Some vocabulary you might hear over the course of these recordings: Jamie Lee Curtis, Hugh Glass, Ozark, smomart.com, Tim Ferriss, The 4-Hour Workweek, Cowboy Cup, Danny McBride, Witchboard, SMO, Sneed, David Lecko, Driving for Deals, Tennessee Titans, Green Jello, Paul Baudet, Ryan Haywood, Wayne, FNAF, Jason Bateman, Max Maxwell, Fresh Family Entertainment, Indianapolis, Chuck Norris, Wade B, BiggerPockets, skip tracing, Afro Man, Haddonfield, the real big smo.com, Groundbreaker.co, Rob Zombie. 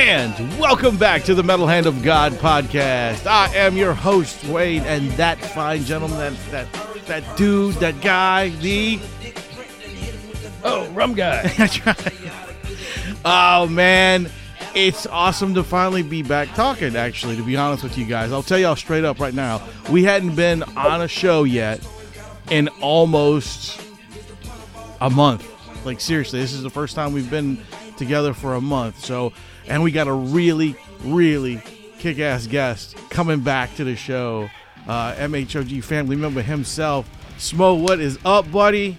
And welcome back to the Metal Hand of God podcast. I am your host, Wayne, and that fine gentleman, that dude, that guy, rum guy. That's right. Oh, man. It's awesome to finally be back talking, actually, to be honest with you guys. I'll tell y'all straight up right now. We hadn't been on a show yet in almost a month. Like, seriously, this is the first time we've been together for a month. So, and we got a really, really kick-ass guest coming back to the show. MHOG family member himself. Smo, what is up, buddy?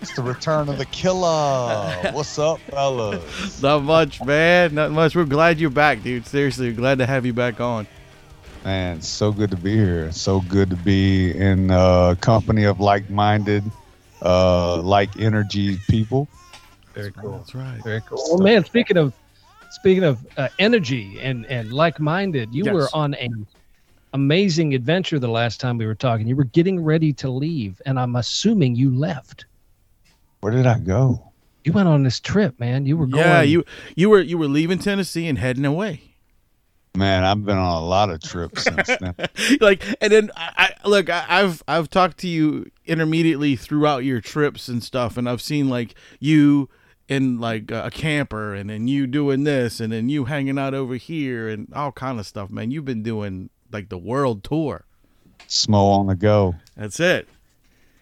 It's the return of the killer. What's up, fellas? Not much, man. Not much. We're glad you're back, dude. Seriously, we're glad to have you back on. Man, so good to be here. So good to be in company of like-minded, like energy people. Very cool. That's right. Very cool. Well, man, speaking of energy and like-minded, you were on an amazing adventure the last time we were talking. You were getting ready to leave, and I'm assuming you left. Where did I go? You went on this trip, man. You were going. Yeah, you were leaving Tennessee and heading away. Man, I've been on a lot of trips since then. I've talked to you intermediately throughout your trips and stuff, and I've seen like you in like a camper, and then you doing this, and then you hanging out over here, and all kind of stuff. Man, you've been doing like the world tour. Smo on the go. That's it.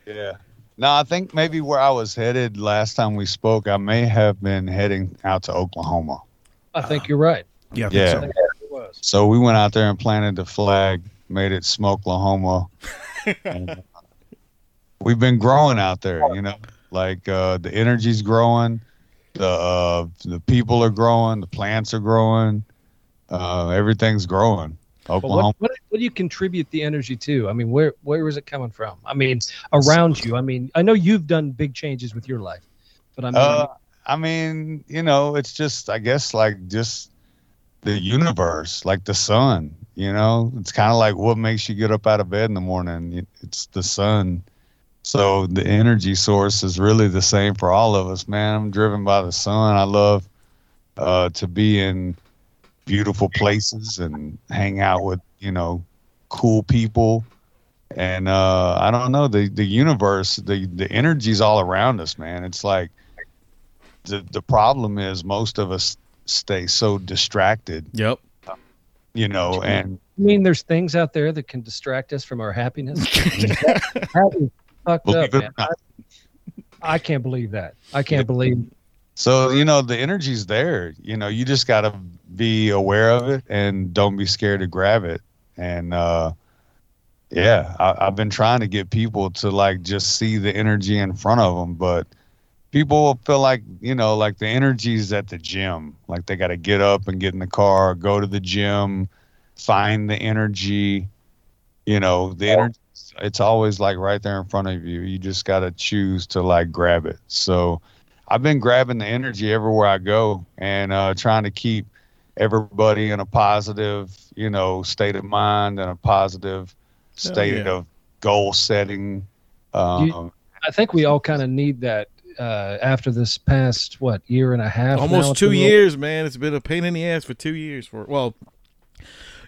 Yeah. No, I think maybe where I was headed last time we spoke, I may have been heading out to Oklahoma. I think you're right. Yeah. Yeah. So we went out there and planted the flag, made it Smoke-Lahoma. We've been growing out there, you know, like the energy's growing, the people are growing, the plants are growing, everything's growing. Oklahoma. What do you contribute the energy to? I mean, where is it coming from? I mean, around you. I mean, I know you've done big changes with your life, but I mean, you know, it's just, I guess, like just the universe, like the sun, you know, it's kind of like what makes you get up out of bed in the morning. It's the sun. So the energy source is really the same for all of us, man. I'm driven by the sun. I love to be in beautiful places and hang out with, you know, cool people. And I don't know, the universe, the energy's all around us, man. It's like the problem is most of us stay so distracted. Yep. You know, and I mean, there's things out there that can distract us from our happiness. That is fucked up, man. I can't believe that. I can't believe. So, you know, the energy's there. You know, you just got to be aware of it and don't be scared to grab it. And I've been trying to get people to like just see the energy in front of them, but people feel like, you know, like the energy's at the gym, like they got to get up and get in the car, go to the gym, find the energy. You know, the energy, it's always like right there in front of you. You just got to choose to like grab it. So I've been grabbing the energy everywhere I go and trying to keep everybody in a positive, you know, state of mind and a positive state of goal setting. I think we all kind of need that after this past, year and a half? Almost 2 years, man. It's been a pain in the ass for 2 years.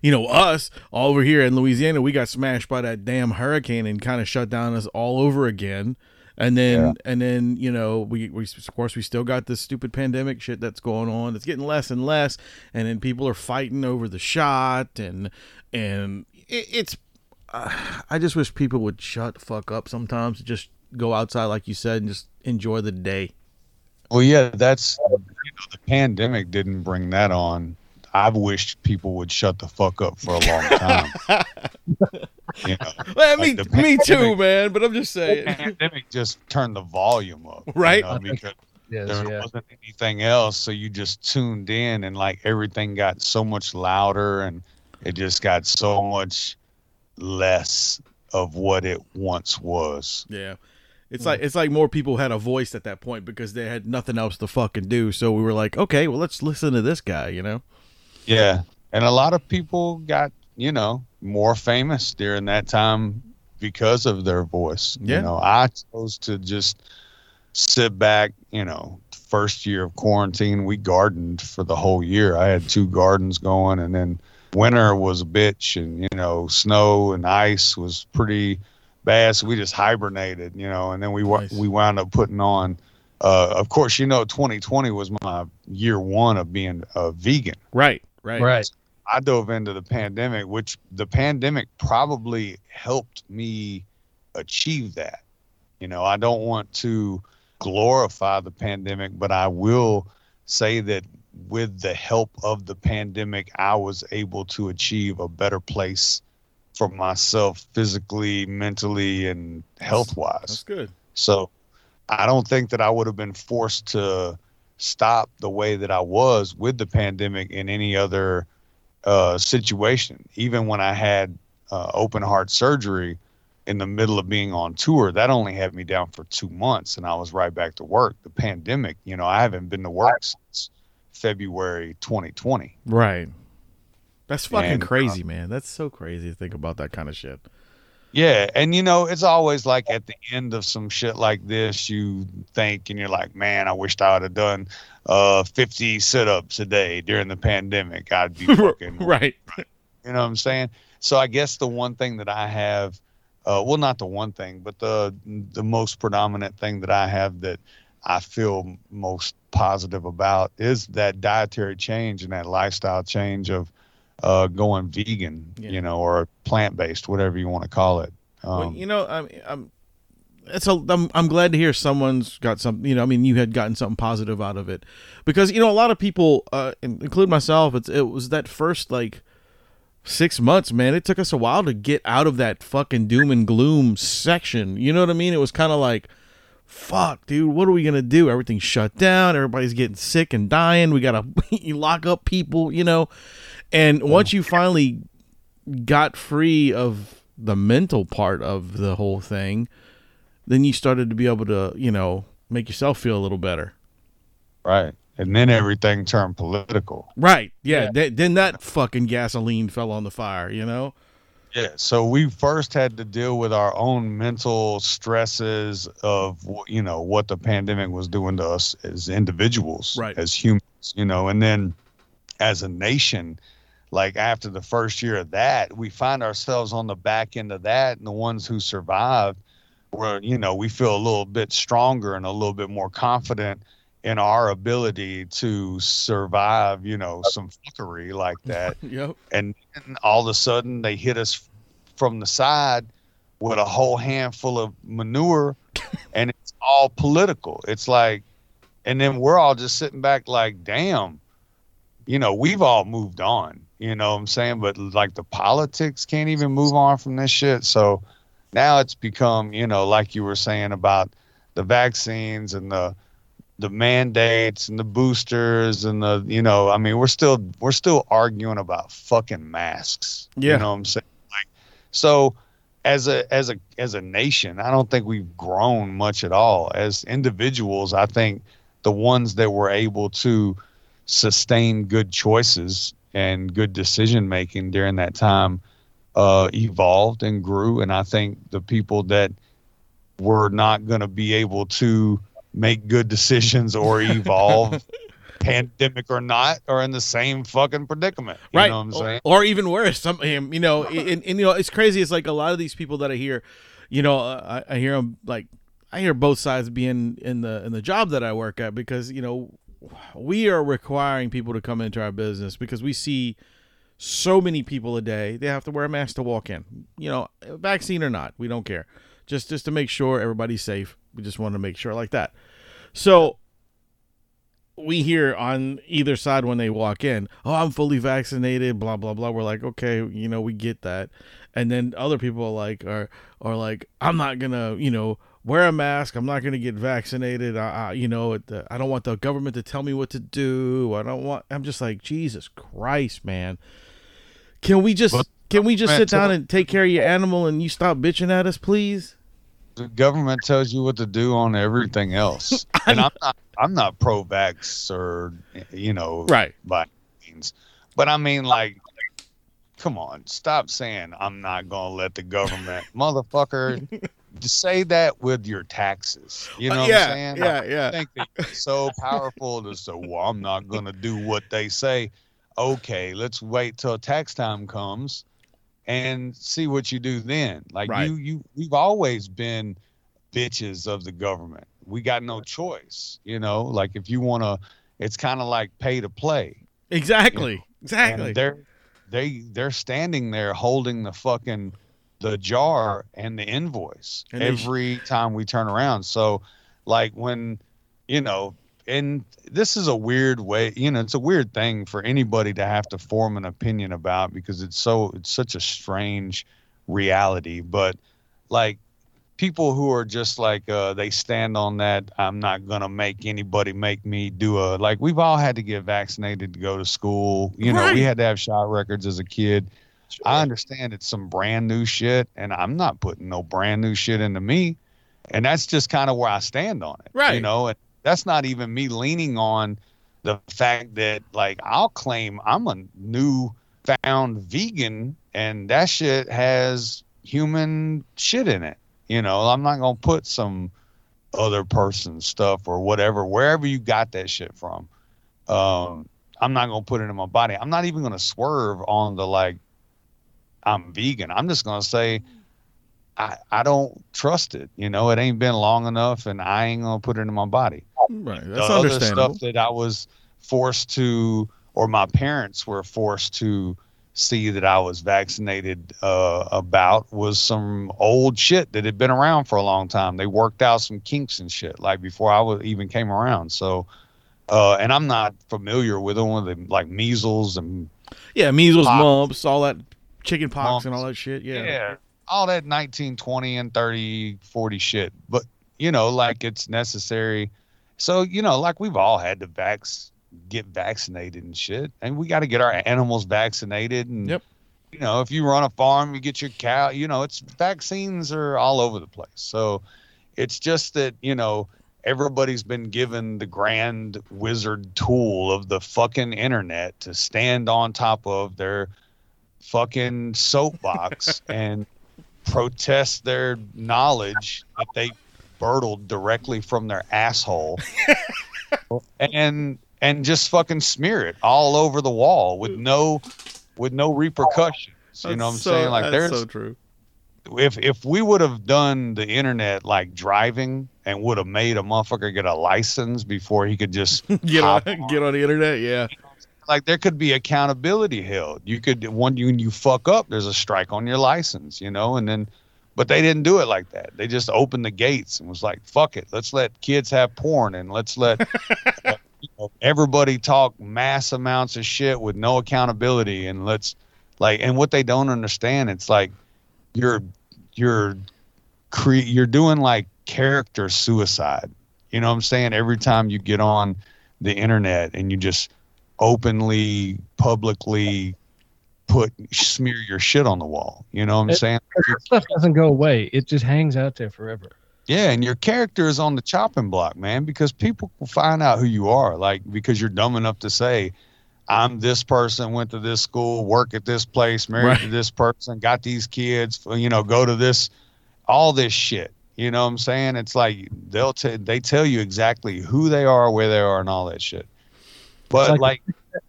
You know, us over here in Louisiana, we got smashed by that damn hurricane and kind of shut down us all over again. And then, you know, we of course we still got this stupid pandemic shit that's going on. It's getting less and less, and then people are fighting over the shot, and it's. I just wish people would shut the fuck up sometimes. And just go outside, like you said, and just enjoy the day. Well, yeah, that's, you know, the pandemic didn't bring that on. I've wished people would shut the fuck up for a long time. You know, well, I mean, like me too, man. But I'm just saying, the pandemic just turned the volume up, right? You know, because there wasn't anything else, so you just tuned in, and like everything got so much louder, and it just got so much less of what it once was. Yeah. It's like more people had a voice at that point because they had nothing else to fucking do. So we were like, okay, well, let's listen to this guy, you know? Yeah. And a lot of people got, you know, more famous during that time because of their voice. Yeah. You know, I chose to just sit back, you know, first year of quarantine, we gardened for the whole year. I had two gardens going, and then winter was a bitch, and, you know, snow and ice was pretty bad. So we just hibernated, you know, and then we wound up putting on, of course, you know, 2020 was my year one of being a vegan. Right. So I dove into the pandemic, which the pandemic probably helped me achieve that. You know, I don't want to glorify the pandemic, but I will say that with the help of the pandemic, I was able to achieve a better place for myself physically, mentally, and health-wise. That's good. So I don't think that I would have been forced to stop the way that I was with the pandemic in any other situation. Even when I had open heart surgery in the middle of being on tour, that only had me down for 2 months, and I was right back to work. The pandemic, you know, I haven't been to work since February 2020. Right. That's fucking crazy, man. That's so crazy to think about that kind of shit. Yeah. And, you know, it's always like at the end of some shit like this, you think and you're like, man, I wished I would have done 50 sit-ups a day during the pandemic. I'd be fucking right. You know what I'm saying? So I guess the one thing that I have, well, not the one thing, but the most predominant thing that I have that I feel most positive about is that dietary change and that lifestyle change of going vegan, you know, or plant-based, whatever you want to call it. Well, you know, I'm glad to hear someone's got something, you know, I mean, you had gotten something positive out of it, because, you know, a lot of people, including myself, it was that first, like, 6 months, man, it took us a while to get out of that fucking doom and gloom section. You know what I mean? It was kind of like, fuck, dude, what are we going to do? Everything's shut down. Everybody's getting sick and dying. We got to lock up people, you know? And once you finally got free of the mental part of the whole thing, then you started to be able to, you know, make yourself feel a little better. Right. And then everything turned political. Right. Yeah. Then that fucking gasoline fell on the fire, you know? Yeah. So we first had to deal with our own mental stresses of, you know, what the pandemic was doing to us as individuals, right, as humans, you know, and then as a nation, like after the first year of that, we find ourselves on the back end of that. And the ones who survived were, you know, we feel a little bit stronger and a little bit more confident in our ability to survive, you know, some fuckery like that. Yep. And then all of a sudden they hit us from the side with a whole handful of manure and it's all political. It's like, and then we're all just sitting back like, damn, you know, we've all moved on, you know what I'm saying? But like the politics can't even move on from this shit. So now it's become, you know, like you were saying about the vaccines and the mandates and the boosters and the, you know, I mean, we're still arguing about fucking masks. Yeah. You know what I'm saying? Like, so as a nation, I don't think we've grown much at all. As individuals, I think the ones that were able to sustain good choices and good decision making during that time evolved and grew. And I think the people that were not going to be able to make good decisions or evolve, pandemic or not, are in the same fucking predicament. You know what I'm saying? Or even worse, some, you know, and you know, it's crazy. It's like a lot of these people that I hear, you know, I hear them, like, I hear both sides being in the job that I work at, because, you know, we are requiring people to come into our business because we see so many people a day. They have to wear a mask to walk in, you know, vaccine or not, we don't care. Just to make sure everybody's safe. We just want to make sure like that. So we hear on either side when they walk in, oh, I'm fully vaccinated, blah, blah, blah. We're like, okay, you know, we get that. And then other people are like, I'm not going to, you know, wear a mask. I'm not going to get vaccinated. You know, I don't want the government to tell me what to do. I'm just like, Jesus Christ, man. Can we just sit down and take care of your animal and you stop bitching at us, please? The government tells you what to do on everything else. And I'm not pro-vax or, you know, right, by means. But I mean, like, come on, stop saying I'm not going to let the government, motherfucker. to say that with your taxes, you know what I'm saying? I think it's so powerful to say, well, I'm not going to do what they say. Okay, let's wait till tax time comes and see what you do then. Like we've always been bitches of the government. We got no choice, you know, like if you want to, it's kind of like pay to play. Exactly. You know? Exactly. And they're standing there holding the fucking, the jar and the invoice and every time we turn around. So like when, you know, and this is a weird way, you know, it's a weird thing for anybody to have to form an opinion about because it's such a strange reality, but like, people who are just like, they stand on that, I'm not going to make anybody make me do a, like, we've all had to get vaccinated to go to school. You know, we had to have shot records as a kid. Sure. I understand it's some brand new shit, and I'm not putting no brand new shit into me. And that's just kind of where I stand on it. Right. You know, and that's not even me leaning on the fact that, like, I'll claim I'm a newfound vegan, and that shit has human shit in it. You know, I'm not going to put some other person's stuff or whatever, wherever you got that shit from. I'm not going to put it in my body. I'm not even going to swerve on the, like, I'm vegan. I'm just going to say, I don't trust it. You know, it ain't been long enough and I ain't going to put it in my body. Right. That's the other stuff that I was forced to, or my parents were forced to, see that I was vaccinated about was some old shit that had been around for a long time. They worked out some kinks and shit like before I even came around. So, and I'm not familiar with all of the like measles and measles, pox, mumps, all that chicken pox and all that shit. Yeah, all that 19, 20 and 30, 40 shit. But you know, like it's necessary. So you know, like we've all had to get vaccinated and shit, and we got to get our animals vaccinated. And you know, if you run a farm, you get your cow. You know, it's vaccines are all over the place. So it's just that you know everybody's been given the grand wizard tool of the fucking internet to stand on top of their fucking soapbox and protest their knowledge that they birtled directly from their asshole, and just fucking smear it all over the wall with no repercussions. You know what I'm saying? Like that's so true. If we would have done the internet like driving and would have made a motherfucker get a license before he could just get on the internet, you know, like there could be accountability held. You could when you fuck up, there's a strike on your license, you know, and then but they didn't do it like that. They just opened the gates and was like, fuck it, let's let kids have porn and let's let everybody talk mass amounts of shit with no accountability. And let's like, and what they don't understand, it's like you're doing like character suicide. You know what I'm saying? Every time you get on the internet and you just openly, publicly smear your shit on the wall. You know what I'm saying? That stuff doesn't go away. It just hangs out there forever. Yeah, and your character is on the chopping block, man, because people will find out who you are, like, because you're dumb enough to say, I'm this person, went to this school, work at this place, married to this person, got these kids, you know, go to this, all this shit. You know what I'm saying? It's like they tell you exactly who they are, where they are, and all that shit. But it's like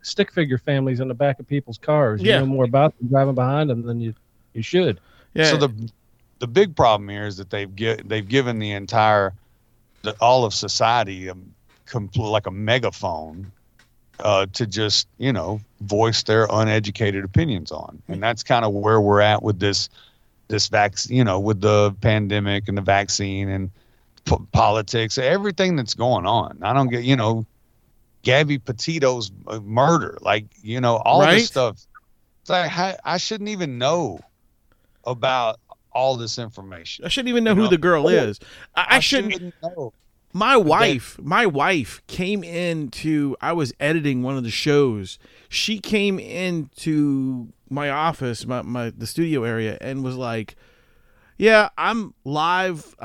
stick figure families on the back of people's cars. You know more about them driving behind them than you should. Yeah. So the big problem here is that they've given the entire, all of society, like a megaphone, to just you know voice their uneducated opinions on, and that's kind of where we're at with this vaccine, you know, with the pandemic and the vaccine and politics, everything that's going on. I don't get you know, Gabby Petito's murder, like you know all this stuff. It's like I shouldn't even know about all this information. I shouldn't even know who the girl is. I shouldn't know. My wife came into, I was editing one of the shows. She came into my office, the studio area, and was like, yeah, I'm live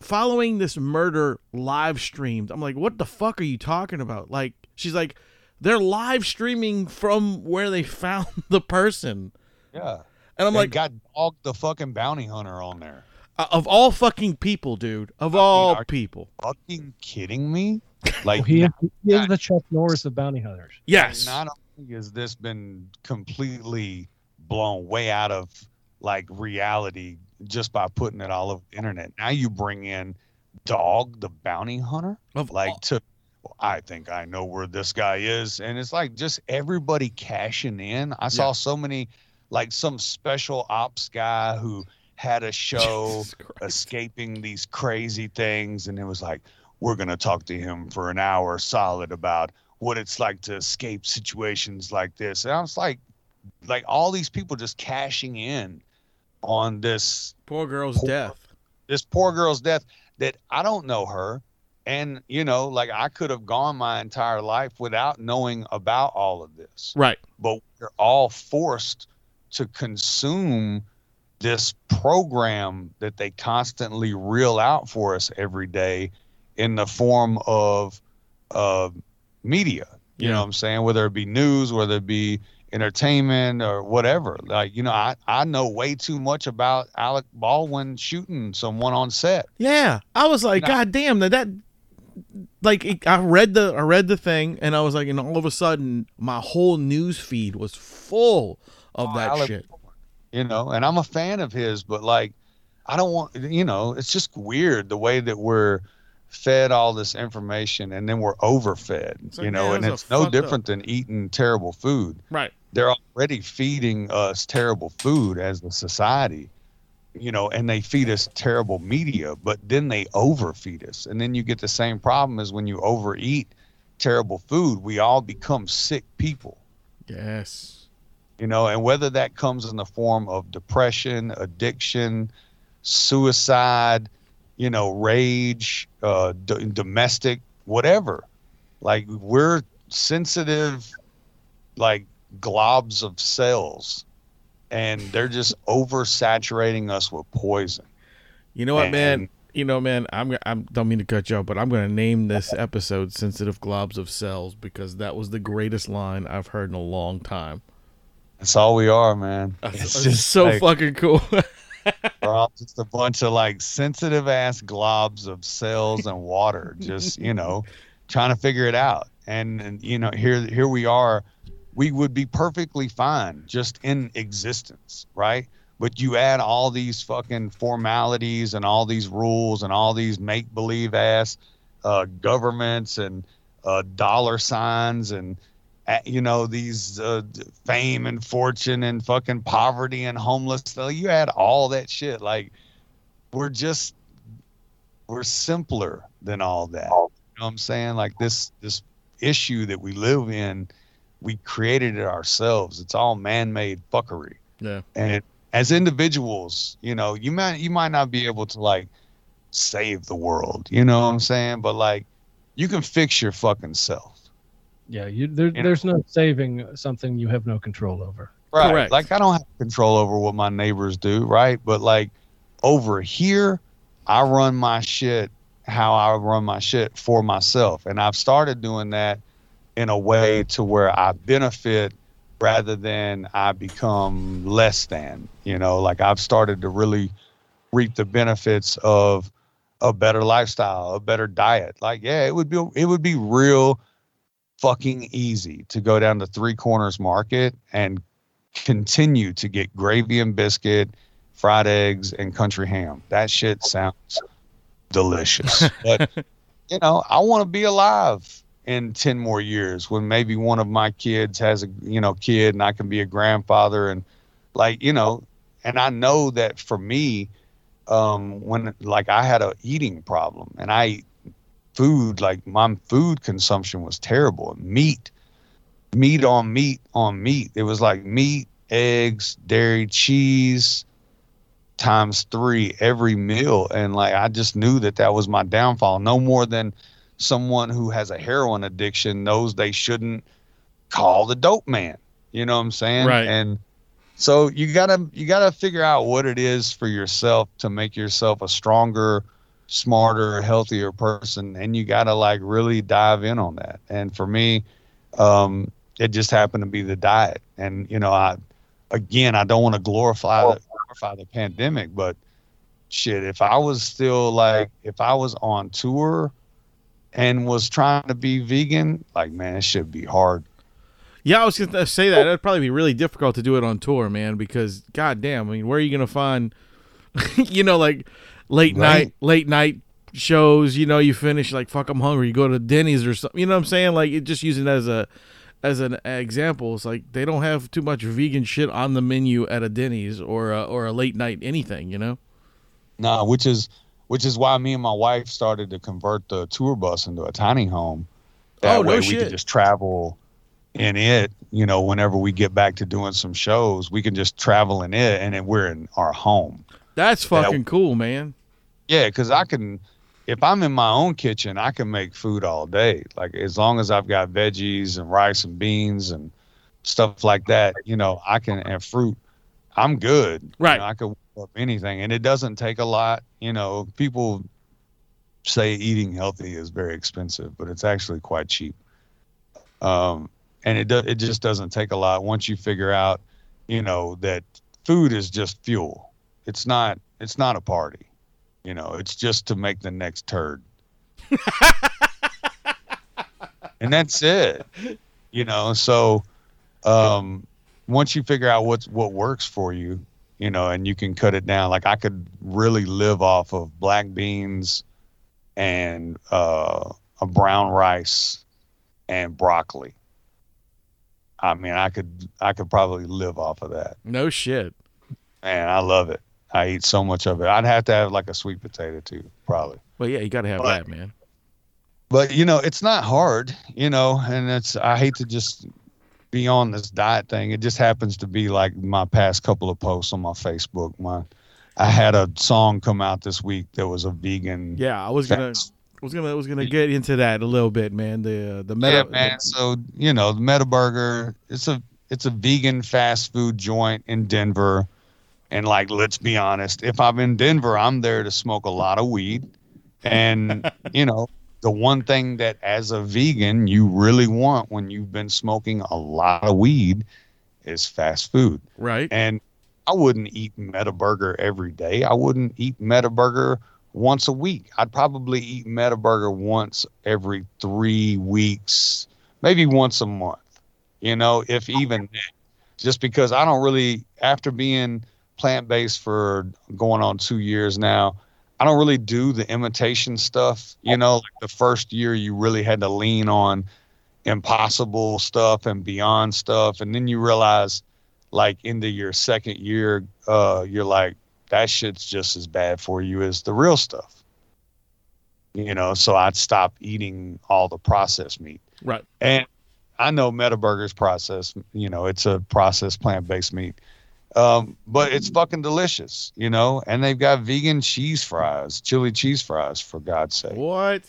following this murder live streamed. I'm like, what the fuck are you talking about? Like, she's like, they're live streaming from where they found the person. Yeah. And I'm like, got Dog the fucking bounty hunter on there. Of all fucking people, dude. Of all people. Are you fucking kidding me? Like, he is the Chuck Norris of bounty hunters. Yes. Not only has this been completely blown way out of like reality just by putting it all over the internet. Now you bring in Dog, the bounty hunter. I think I know where this guy is. And it's like just everybody cashing in. I saw so many, like some special ops guy who had a show escaping these crazy things. And it was like, we're going to talk to him for an hour solid about what it's like to escape situations like this. And I was like all these people just cashing in on this poor girl's death that I don't know her. And, you know, like I could have gone my entire life without knowing about all of this. Right. But we're all forced to consume this program that they constantly reel out for us every day in the form of media. You know what I'm saying? Whether it be news, whether it be entertainment or whatever. Like, you know, I know way too much about Alec Baldwin shooting someone on set. Yeah. I was like, God damn, that like I read the thing and I was like, and all of a sudden my whole news feed was full of that Alec shit. Baldwin, you know, and I'm a fan of his, but like, I don't want, you know, it's just weird the way that we're fed all this information and then we're overfed, so, you know, and it's no different than eating terrible food. Right. They're already feeding us terrible food as a society, you know, and they feed us terrible media, but then they overfeed us. And then you get the same problem as when you overeat terrible food, we all become sick people. Yes. You know, and whether that comes in the form of depression, addiction, suicide, you know, rage, domestic, whatever. Like we're sensitive, like globs of cells, and they're just oversaturating us with poison. You know what, man? You know, man, I don't mean to cut you off, but I'm going to name this episode Sensitive Globs of Cells because that was the greatest line I've heard in a long time. That's all we are, man. It's just so like, fucking cool. We're all just a bunch of like sensitive ass globs of cells and water, just, you know, trying to figure it out. And you know, here we are, we would be perfectly fine just in existence. Right. But you add all these fucking formalities and all these rules and all these make believe ass, governments and, dollar signs and, you know, these fame and fortune and fucking poverty and homeless stuff. You add all that shit. Like, we're simpler than all that. You know what I'm saying? Like this issue that we live in, we created it ourselves. It's all man-made fuckery. Yeah. And as individuals, you know, you might not be able to like save the world. You know what I'm saying? But like, you can fix your fucking self. Yeah, there's no saving something you have no control over. Right. Correct. Like, I don't have control over what my neighbors do, right? But, like, over here, I run my shit how I run my shit for myself. And I've started doing that in a way to where I benefit rather than I become less than. You know, like, I've started to really reap the benefits of a better lifestyle, a better diet. Like, yeah, it would be real fucking easy to go down to Three Corners Market and continue to get gravy and biscuit, fried eggs, and country ham. That shit sounds delicious. But, you know, I want to be alive in 10 more years when maybe one of my kids has a, you know, kid and I can be a grandfather. And like, you know, and I know that for me, when like I had a eating problem and food, like my food consumption was terrible. Meat on meat. It was like meat, eggs, dairy, cheese times 3 every meal. And like, I just knew that was my downfall. No more than someone who has a heroin addiction knows they shouldn't call the dope man. You know what I'm saying? Right. And so you gotta figure out what it is for yourself to make yourself a stronger, smarter, healthier person, and you gotta like really dive in on that. And for me, it just happened to be the diet. And you know, I don't want to glorify the pandemic, but shit, if I was still like, if I was on tour and was trying to be vegan, like, man, it should be hard. Yeah, I was going to say that. It'd probably be really difficult to do it on tour, man, because goddamn, I mean, where are you going to find, you know, like late night shows, you know, you finish like, fuck, I'm hungry. You go to Denny's or something, you know what I'm saying? Like, it just using it as an example. It's like, they don't have too much vegan shit on the menu at a Denny's or a late night anything, you know? No, which is why me and my wife started to convert the tour bus into a tiny home. That way we could just travel in it, you know, whenever we get back to doing some shows, we can just travel in it, and then we're in our home. That's fucking cool, man. Yeah, because I can, if I'm in my own kitchen, I can make food all day. Like, as long as I've got veggies and rice and beans and stuff like that, you know, I can, and fruit, I'm good. Right. You know, I could whip up anything, and it doesn't take a lot. You know, people say eating healthy is very expensive, but it's actually quite cheap. And it just doesn't take a lot once you figure out, you know, that food is just fuel. It's not a party. You know, it's just to make the next turd. And that's it. You know, so once you figure out what works for you, you know, and you can cut it down. Like, I could really live off of black beans and a brown rice and broccoli. I mean, I could probably live off of that. No shit. Man, I love it. I eat so much of it. I'd have to have like a sweet potato too, probably. Well, yeah, you got to have that, man. But, you know, it's not hard, you know, and I hate to just be on this diet thing. It just happens to be like my past couple of posts on my Facebook. I had a song come out this week that was a vegan. Yeah, I was gonna get into that a little bit, man. The Meta, yeah, man. So, you know, the Metaburger, it's a vegan fast food joint in Denver, and like, let's be honest, if I'm in Denver, I'm there to smoke a lot of weed, and you know, the one thing that as a vegan you really want when you've been smoking a lot of weed is fast food, right? And I wouldn't eat Metaburger every day. I wouldn't eat Metaburger once a week. I'd probably eat Metaburger once every 3 weeks, maybe once a month, you know, if even that. Just because I don't really, after being plant-based for going on 2 years now, I don't really do the imitation stuff. You know, like the first year you really had to lean on impossible stuff and beyond stuff. And then you realize, like, into your second year, you're like, that shit's just as bad for you as the real stuff. You know, so I'd stop eating all the processed meat. Right. And I know Metaburger's processed, you know, it's a processed plant-based meat. But it's fucking delicious, you know, and they've got vegan cheese fries, chili cheese fries, for God's sake. What?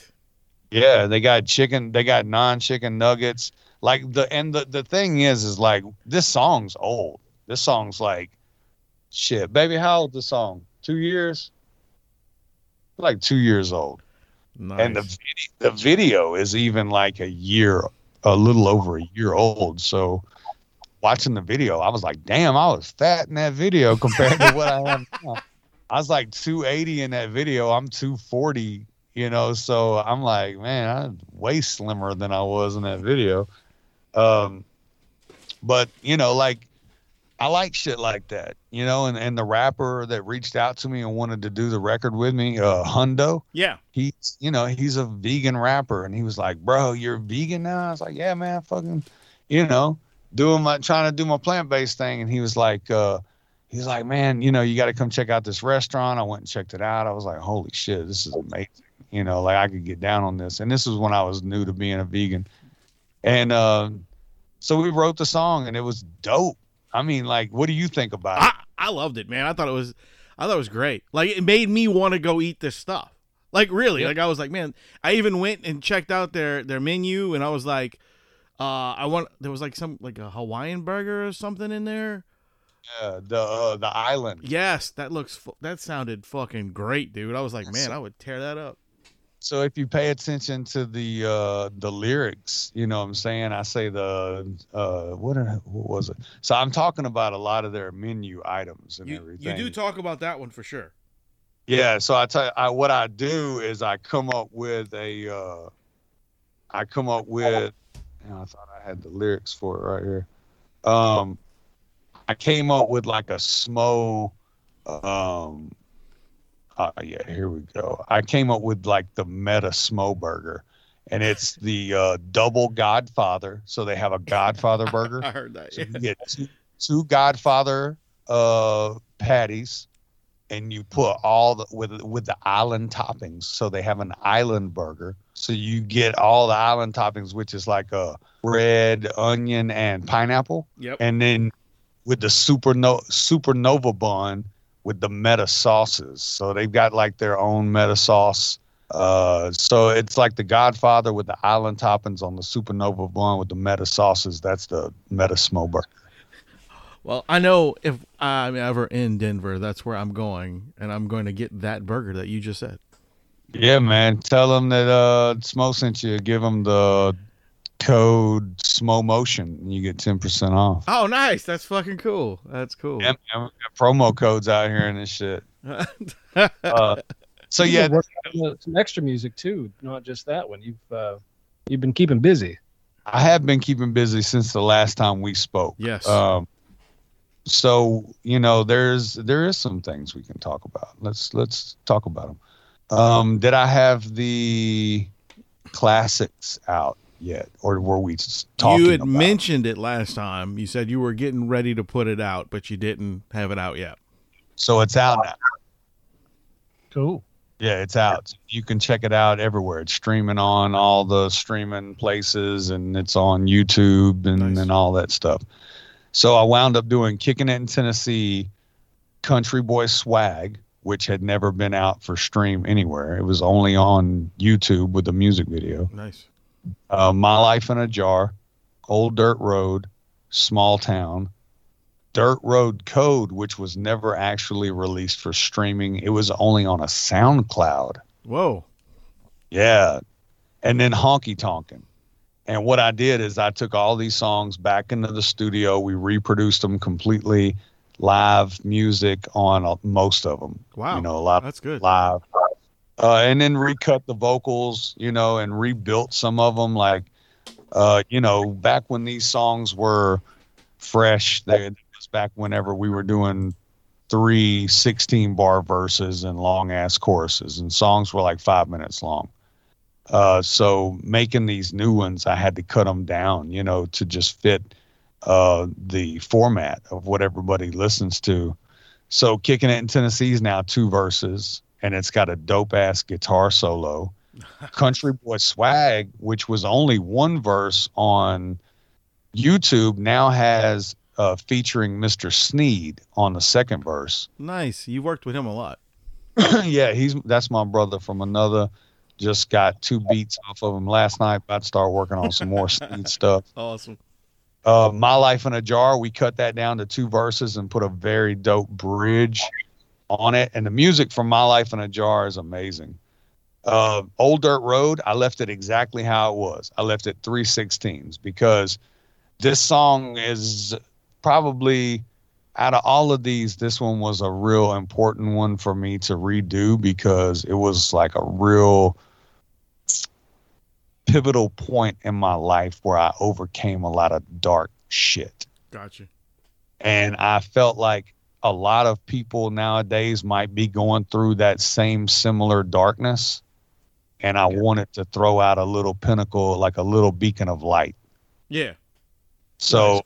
Yeah, they got chicken, they got non-chicken nuggets. Like, the thing is like, this song's old. This song's like, shit, baby, how old the song? 2 years? Like 2 years old. Nice. And the video is even like a little over a year old. So watching the video, I was like, damn, I was fat in that video compared to what I am now. I was like 280 in that video. I'm 240, you know? So I'm like, man, I'm way slimmer than I was in that video. But, you know, like, I like shit like that, you know, and the rapper that reached out to me and wanted to do the record with me, Hundo. Yeah. He's, you know, he's a vegan rapper, and he was like, bro, you're vegan now? I was like, yeah, man, fucking, you know, trying to do my plant-based thing. And he was like, man, you know, you got to come check out this restaurant. I went and checked it out. I was like, holy shit, this is amazing. You know, like, I could get down on this. And this is when I was new to being a vegan. And, so we wrote the song, and it was dope. I mean, like, what do you think about it? I loved it, man. I thought it was great. Like, it made me want to go eat this stuff. Like, really. Yeah. Like, I was like, man, I even went and checked out their menu, and I was like, there was like some, like a Hawaiian burger or something in there. Yeah, the island. Yes, that sounded fucking great, dude. I was like, man, I would tear that up. So if you pay attention to the lyrics, you know what I'm saying? I say what was it? So I'm talking about a lot of their menu items and everything. You do talk about that one for sure. Yeah, so I tell you, what I do is I come up with a, I thought I had the lyrics for it right here. I came up with like a Smo, yeah, here we go. I came up with like the Meta Smo Burger, and it's the double Godfather. So they have a Godfather burger. I heard that. So you get two Godfather patties, and you put all the with the island toppings. So they have an island burger. So you get all the island toppings, which is like a red onion and pineapple. Yep. And then with the supernova bun with the meta sauces. So they've got like their own meta sauce. So it's like the Godfather with the island toppings on the supernova bun with the meta sauces. That's the Meta Smo Burger. Well, I know if I'm ever in Denver, that's where I'm going, and I'm going to get that burger that you just said. Yeah, man. Tell them that Smo sent you. Give them the code Smo Motion, and you get 10% off. Oh, nice. That's fucking cool. That's cool. Yeah, man. We got promo codes out here and this shit. So yeah, some extra music too, not just that one. You've been keeping busy. I have been keeping busy since the last time we spoke. Yes. So, you know, there is some things we can talk about. Let's talk about them. Did I have the classics out yet, or were we talking? You had mentioned it last time. You said you were getting ready to put it out, but you didn't have it out yet. So it's out now. Cool. Yeah, it's out. You can check it out everywhere. It's streaming on all the streaming places, and it's on YouTube and all that stuff. So I wound up doing Kicking It in Tennessee Country Boy Swag, which had never been out for stream anywhere. It was only on YouTube with the music video. Nice. My Life in a Jar, Old Dirt Road, Small Town, Dirt Road Code, which was never actually released for streaming. It was only on a SoundCloud. Whoa. Yeah. And then Honky Tonkin'. And what I did is I took all these songs back into the studio. We reproduced them completely live music on most of them. Wow. You know, a lot. That's good. Live. And then recut the vocals, you know, and rebuilt some of them. Like, you know, back when these songs were fresh, it was back whenever we were doing 3 16-bar verses and long-ass choruses, and songs were like 5 minutes long. So making these new ones, I had to cut them down, you know, to just fit the format of what everybody listens to. So Kicking It in Tennessee is now 2 verses, and it's got a dope-ass guitar solo. Country Boy Swag, which was only 1 verse on YouTube, now has featuring Mr. Sneed on the 2nd verse. Nice. You worked with him a lot. Yeah, that's my brother from another. Just got 2 beats off of him last night. About to start working on some more Sneed stuff. Awesome. My Life in a Jar, we cut that down to 2 verses and put a very dope bridge on it. And the music from My Life in a Jar is amazing. Old Dirt Road, I left it exactly how it was. I left it 3/16 because this song is probably, out of all of these, this one was a real important one for me to redo because it was like a real pivotal point in my life where I overcame a lot of dark shit. Gotcha. And I felt like a lot of people nowadays might be going through that same similar darkness. And I wanted to throw out a little pinnacle, like a little beacon of light. Yeah. So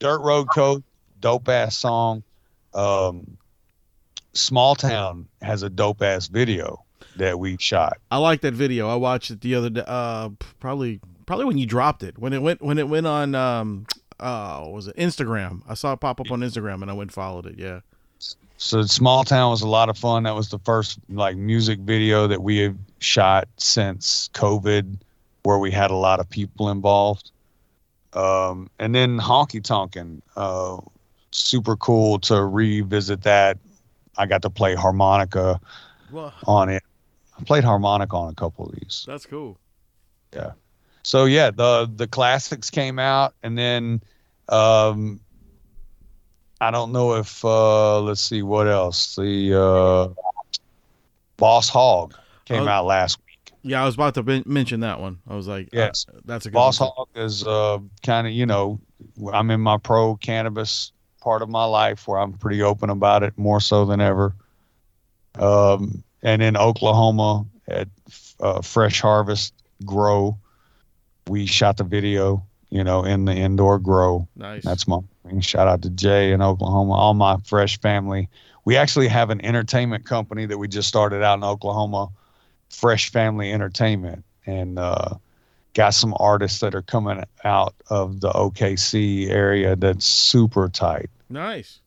Dirt Road Code, dope ass song. Small Town has a dope ass video that we shot. I like that video. I watched it the other day, probably when you dropped it. When it went on was it Instagram? I saw it pop up on Instagram and I went and followed it, yeah. So Small Town was a lot of fun. That was the first like music video that we have shot since COVID where we had a lot of people involved. And then Honky Tonkin', super cool to revisit that. I got to play harmonica on it. I played harmonica on a couple of these. That's cool. Yeah. So yeah, the classics came out, and then I don't know if let's see what else. The Boss Hog came out last week. Yeah, I was about to mention that one. I was like, yes, that's a good Boss one. Hog is kind of, you know, I'm in my pro cannabis part of my life where I'm pretty open about it, more so than ever. And in Oklahoma at Fresh Harvest Grow, we shot the video, you know, in the indoor grow. Nice. That's my thing. Shout out to Jay in Oklahoma, all my Fresh family. We actually have an entertainment company that we just started out in Oklahoma, Fresh Family Entertainment, and got some artists that are coming out of the OKC area that's super tight. Nice.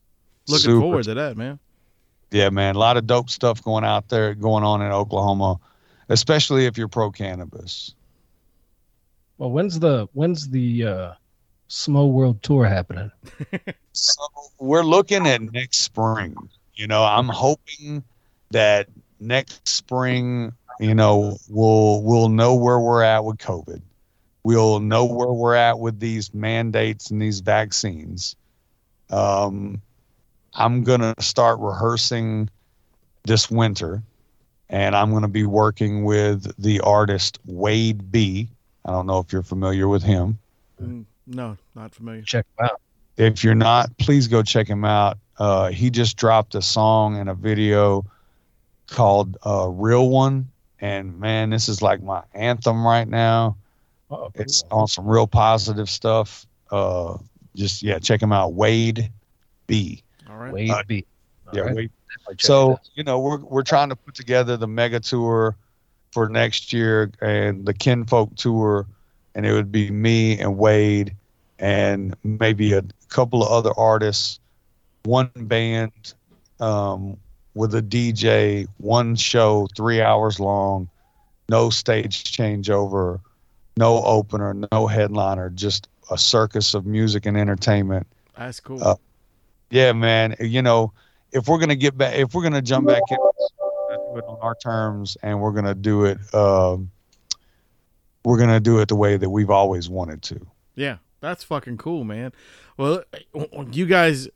Looking forward to that, man. Yeah, man. A lot of dope stuff going on in Oklahoma, especially if you're pro cannabis. Well, when's the Smo World Tour happening? So we're looking at next spring. You know, I'm hoping that next spring, you know, we'll know where we're at with COVID. We'll know where we're at with these mandates and these vaccines. I'm going to start rehearsing this winter, and I'm going to be working with the artist Wade B. I don't know if you're familiar with him. No, not familiar. Check him out. If you're not, please go check him out. He just dropped a song and a video called Real One. And, man, this is like my anthem right now. Uh-oh. It's on some real positive stuff. Check him out. Wade B. All right. Wade B. Wade. So, you know, we're trying to put together the mega tour for next year and the Kinfolk tour, and it would be me and Wade and maybe a couple of other artists, one band with a DJ, one show, 3 hours long, no stage changeover, no opener, no headliner, just a circus of music and entertainment. That's cool. Yeah, man. You know, if we're going to get back, if we're going to jump back in, do it on our terms, and we're going to do it the way that we've always wanted to. Yeah, that's fucking cool, man. Well, you guys,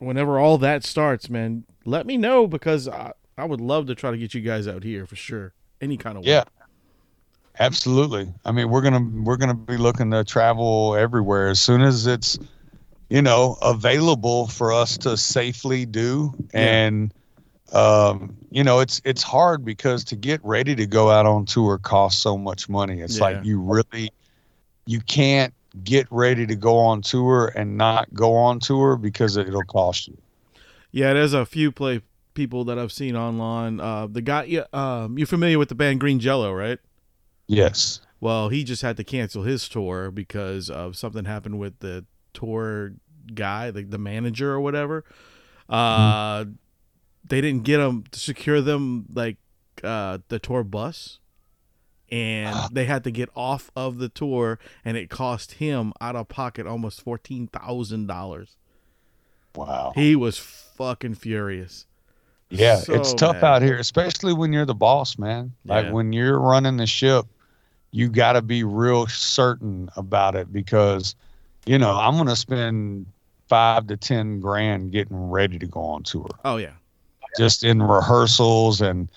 whenever all that starts, man, let me know, because I would love to try to get you guys out here for sure, any kind of way. Yeah, absolutely. I mean, we're gonna be looking to travel everywhere as soon as it's, you know, available for us to safely do. And you know, it's hard because to get ready to go out on tour costs so much money. It's like you can't get ready to go on tour and not go on tour because it'll cost you. Yeah, there's a few people that I've seen online. The guy, you're familiar with the band Green Jello, right? Yes. Well, he just had to cancel his tour because of something happened with the tour guy, the manager or whatever. Mm-hmm. They didn't get them to secure them the tour bus, and they had to get off of the tour, and it cost him out of pocket almost $14,000. Wow. He was fucking furious. Yeah. So it's tough out here, especially when you're the boss, man. Like when you're running the ship, you got to be real certain about it, because, you know, I'm going to spend $5,000 to $10,000 getting ready to go on tour. Oh yeah. Just in rehearsals and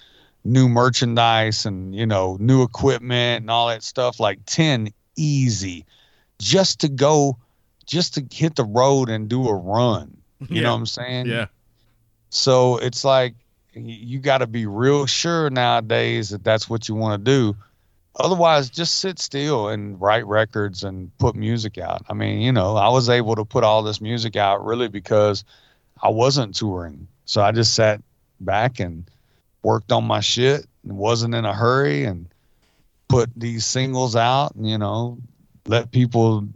new merchandise and, you know, new equipment and all that stuff, like 10 easy just to hit the road and do a run. You know what I'm saying? Yeah. So it's like, you got to be real sure nowadays that that's what you want to do. Otherwise, just sit still and write records and put music out. I mean, you know, I was able to put all this music out really because I wasn't touring. So I just sat back and worked on my shit and wasn't in a hurry and put these singles out and, you know, let people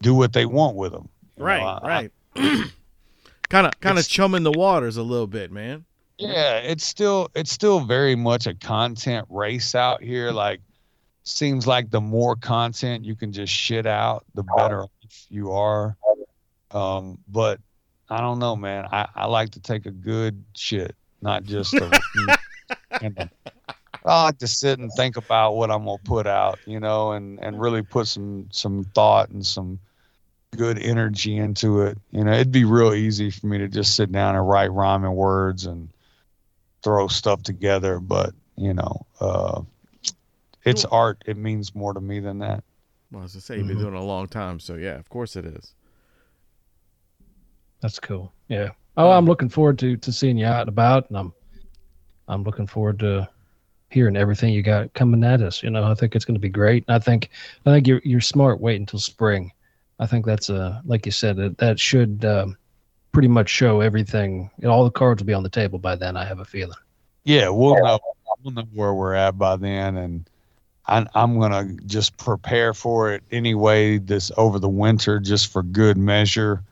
do what they want with them. Right. Kind of chumming the waters a little bit, man. Yeah, it's still very much a content race out here. Like, seems like the more content you can just shit out, the better off you are. But I don't know, man. I like to take a good shit, not just a, you know, I like to sit and think about what I'm going to put out, you know, and really put some thought and some good energy into it. You know, it'd be real easy for me to just sit down and write rhyming words and throw stuff together, but you know, it's art. It means more to me than that. Well, as I say, you've been doing it a long time, so yeah, of course it is. That's cool. Yeah. Oh, I'm looking forward to seeing you out and about, and I'm looking forward to hearing everything you got coming at us. You know, I think it's going to be great. And I think you're smart waiting until spring. I think that's like you said, that should pretty much show everything. You know, all the cards will be on the table by then, I have a feeling. Yeah, we'll know where we're at by then, and I'm going to just prepare for it anyway this over the winter, just for good measure.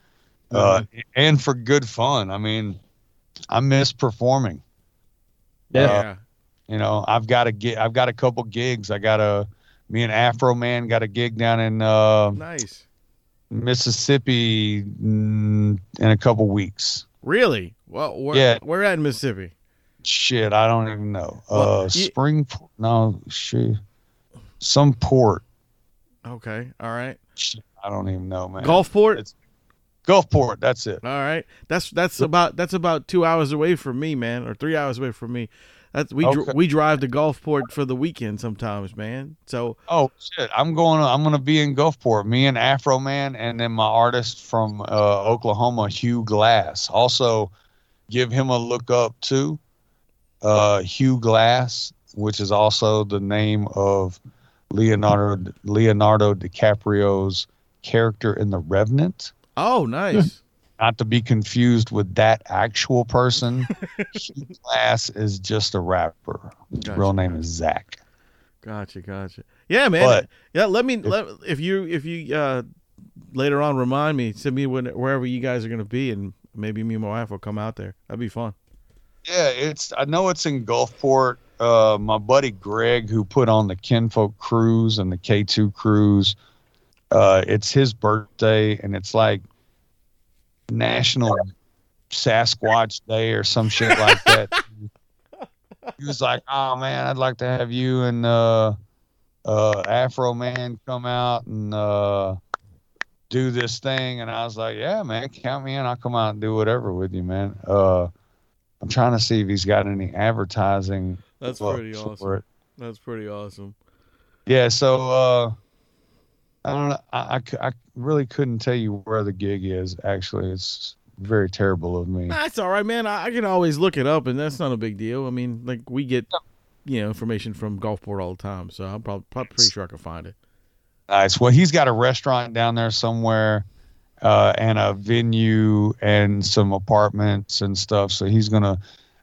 And for good fun. I mean, I miss performing. Yeah. You know, I've got a couple gigs. Me and Afro Man got a gig down in nice Mississippi in a couple weeks. Really? Well, where at in Mississippi? Shit, I don't even know. Well, Springport? No, shit. Some port. Okay, all right. Shit, I don't even know, man. Gulfport? It's Gulfport, that's it. All right, that's about 2 hours away from me, man, or 3 hours away from me. We drive to Gulfport for the weekend sometimes, man. So I'm gonna be in Gulfport. Me and Afro Man, and then my artist from Oklahoma, Hugh Glass. Also, give him a look up too. Hugh Glass, which is also the name of Leonardo DiCaprio's character in The Revenant. Oh, nice. Not to be confused with that actual person. Hugh Glass is just a rapper. His real name is Zach. Gotcha. Yeah, man. But yeah, if you later on remind me, send me wherever you guys are going to be, and maybe me and my wife will come out there. That'd be fun. Yeah, I know it's in Gulfport. My buddy Greg, who put on the Kinfolk cruise and the K2 cruise, it's his birthday, and it's like National Sasquatch Day or some shit like that. He was like, "Oh man, I'd like to have you and Afro Man come out and do this thing." And I was like, "Yeah, man, count me in. I'll come out and do whatever with you, man." I'm trying to see if he's got any advertising. That's pretty awesome. That's pretty awesome. Yeah. So, I don't know. I really couldn't tell you where the gig is. Actually, it's very terrible of me. That's all right, man. I can always look it up, and that's not a big deal. I mean, like, we get, you know, information from Gulfport all the time, so I'm probably pretty sure I can find it. Nice. Well, he's got a restaurant down there somewhere, and a venue and some apartments and stuff. So he's gonna